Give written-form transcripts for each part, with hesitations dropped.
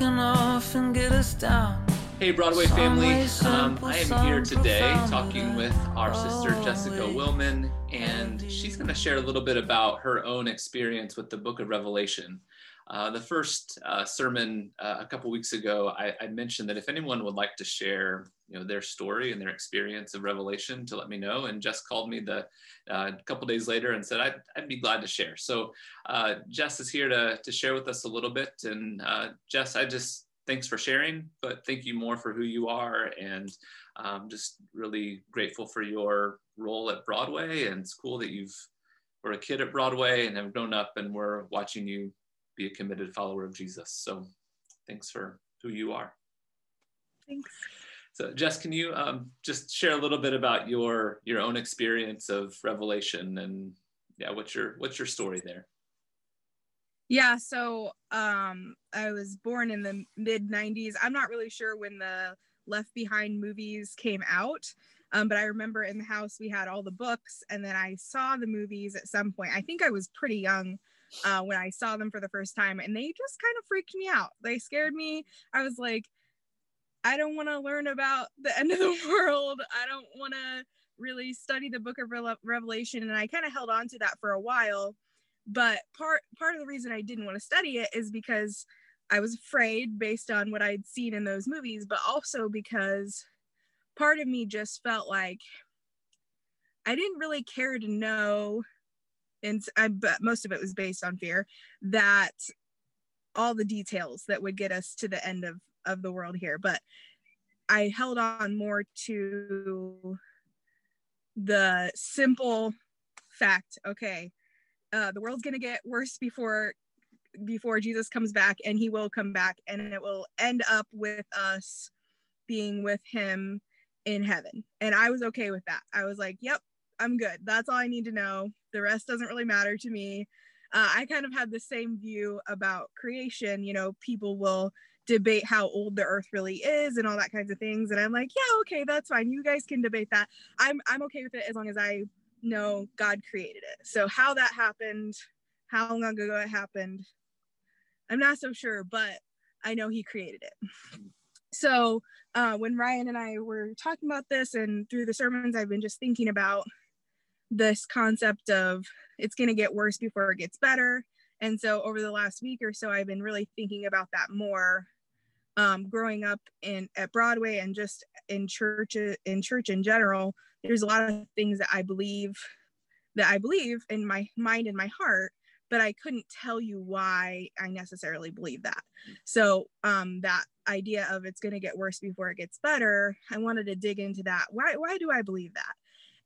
can often get us down. Hey Broadway family, I am here today talking with our sister Jessica Willman, and she's going to share a little bit about her own experience with the book of Revelation. The first sermon a couple weeks ago, I mentioned that if anyone would like to share their story and their experience of Revelation, to let me know. And Jess called me a couple days later and said, I'd be glad to share. So Jess is here to share with us a little bit. And Jess, thanks for sharing, but thank you more for who you are, and just really grateful for your role at Broadway. And it's cool that you were a kid at Broadway and have grown up, and we're watching you be a committed follower of Jesus. So thanks for who you are. Thanks. So Jess, can you just share a little bit about your own experience of Revelation, and what's your story there? Yeah, so I was born in the mid-90s. I'm not really sure when the Left Behind movies came out, but I remember in the house we had all the books, and then I saw the movies at some point. I think I was pretty young when I saw them for the first time, and they just kind of freaked me out. They scared me. I was like, I don't want to learn about the end of the world. I don't want to really study the book of Revelation, and I kind of held on to that for a while. But part of the reason I didn't want to study it is because I was afraid based on what I'd seen in those movies, but also because part of me just felt like I didn't really care to know, but most of it was based on fear, that all the details that would get us to the end of the world here. But I held on more to the simple fact, okay, the world's going to get worse before Jesus comes back, and he will come back, and it will end up with us being with him in heaven. And I was okay with that. I was like, yep, I'm good. That's all I need to know. The rest doesn't really matter to me. I kind of had the same view about creation. People will debate how old the earth really is and all that kinds of things. And I'm like, yeah, okay, that's fine. You guys can debate that. I'm okay with it as long as I no, God created it. So how that happened, how long ago it happened, I'm not so sure, but I know he created it. So when Ryan and I were talking about this, and through the sermons, I've been just thinking about this concept of it's going to get worse before it gets better. And so over the last week or so, I've been really thinking about that more, growing up at Broadway and just in church in general. There's a lot of things that I believe in my mind and my heart, but I couldn't tell you why I necessarily believe that. So that idea of it's going to get worse before it gets better, I wanted to dig into that. Why do I believe that?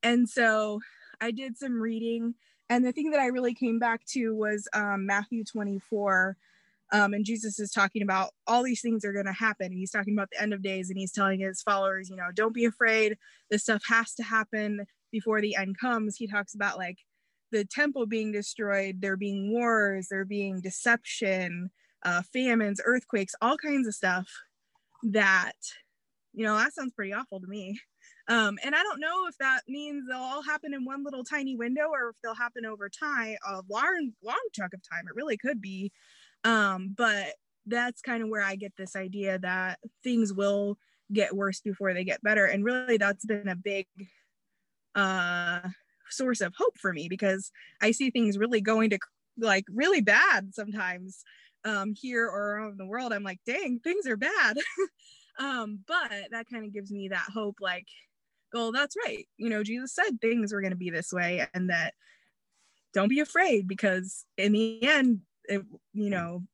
And so I did some reading, and the thing that I really came back to was Matthew 24, and Jesus is talking about all these things are going to happen. And he's talking about the end of days, and he's telling his followers, don't be afraid. This stuff has to happen before the end comes. He talks about like the temple being destroyed, there being wars, there being deception, famines, earthquakes, all kinds of stuff that, that sounds pretty awful to me. And I don't know if that means they'll all happen in one little tiny window or if they'll happen over time, a long chunk of time. It really could be. But that's kind of where I get this idea that things will get worse before they get better. And really that's been a big source of hope for me, because I see things really going to like really bad sometimes here or around the world. I'm like, dang, things are bad. But that kind of gives me that hope, like, well, that's right. Jesus said things were going to be this way, and that don't be afraid, because in the end,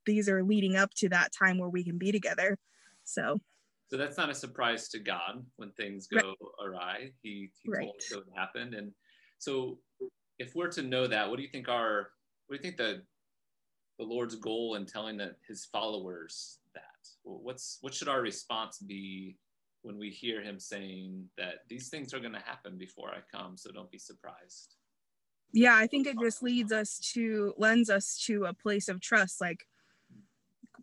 these are leading up to that time where we can be together. So that's not a surprise to God when things go awry. He told us it would happen. And so if we're to know that, what do you think the Lord's goal in telling that his followers that? What should our response be when we hear him saying that these things are going to happen before I come, so don't be surprised? Yeah, I think it just lends us to a place of trust, like,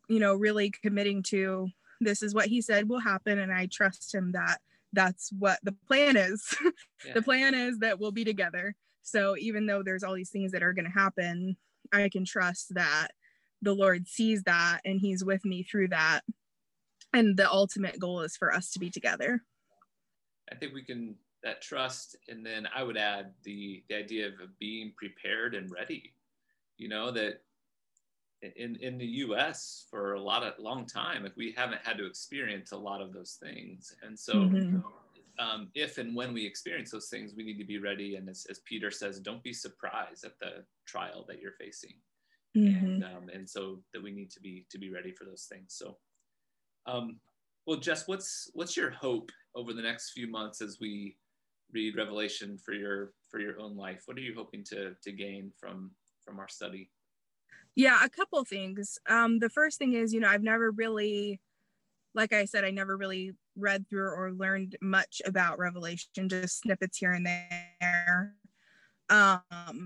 really committing to this is what he said will happen, and I trust him that that's what the plan is. Yeah. The plan is that we'll be together. So even though there's all these things that are going to happen, I can trust that the Lord sees that and he's with me through that. And the ultimate goal is for us to be together. I think we can, that trust. And then I would add the idea of being prepared and ready, you know, that in the U.S. for a lot of long time, like we haven't had to experience a lot of those things. And so if and when we experience those things, we need to be ready. And as Peter says, don't be surprised at the trial that you're facing. Mm-hmm. And so that we need to be ready for those things. So, well, Jess, what's your hope over the next few months as we read Revelation for your own life? What are you hoping to gain from our study? Yeah, a couple things. The first thing is, you know, I've never really, like I said, I never really read through or learned much about Revelation, just snippets here and there.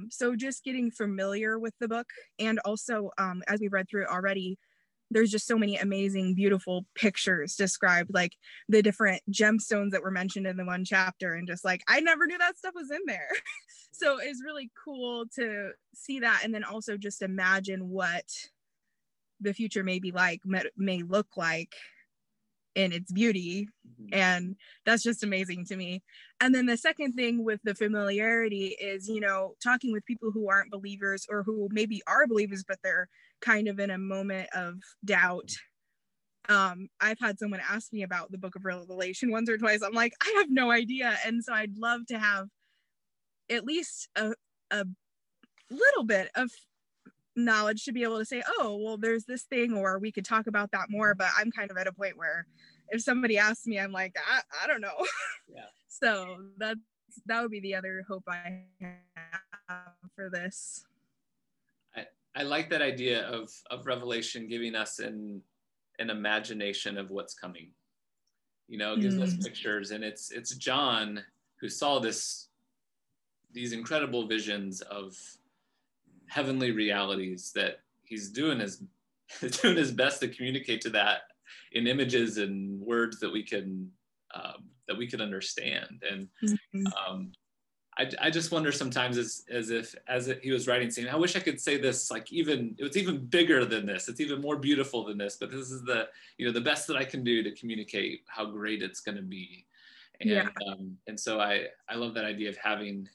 So just getting familiar with the book, and also as we've read through it already, there's just so many amazing, beautiful pictures described, like the different gemstones that were mentioned in the one chapter, and just like, I never knew that stuff was in there. So it's really cool to see that. And then also just imagine what the future may be like, may look like in its beauty. And that's just amazing to me. And then the second thing with the familiarity is, you know, talking with people who aren't believers, or who maybe are believers, but they're kind of in a moment of doubt. I've had someone ask me about the book of Revelation once or twice. I'm like, I have no idea. And so I'd love to have at least a little bit of knowledge to be able to say, oh, well, there's this thing, or we could talk about that more. But I'm kind of at a point where if somebody asks me, I'm like, I don't know. Yeah. So that would be the other hope I have for this. I like that idea of Revelation giving us an imagination of what's coming. You know, it gives us pictures, and it's John who saw these incredible visions of heavenly realities that he's doing his best to communicate to that in images and words that we can understand. And I just wonder sometimes as if he was writing, saying, I wish I could say this, like it's even bigger than this. It's even more beautiful than this, but this is the best that I can do to communicate how great it's going to be. And, and so I love that idea of having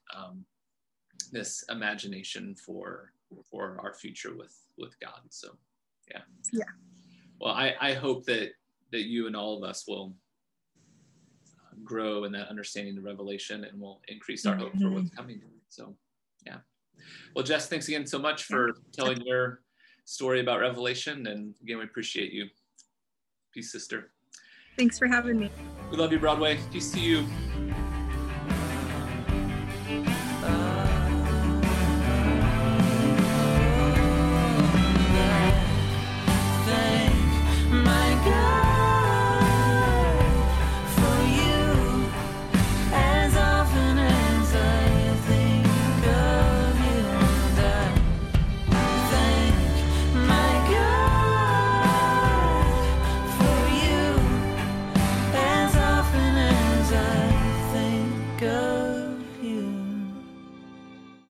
this imagination for our future with God. So, yeah. Yeah. Well, I hope that you and all of us will grow in that understanding of Revelation, and will increase our hope for what's coming. So, yeah. Well, Jess, thanks again so much for telling your story about Revelation. And again, we appreciate you. Peace, sister. Thanks for having me. We love you, Broadway. Peace to you.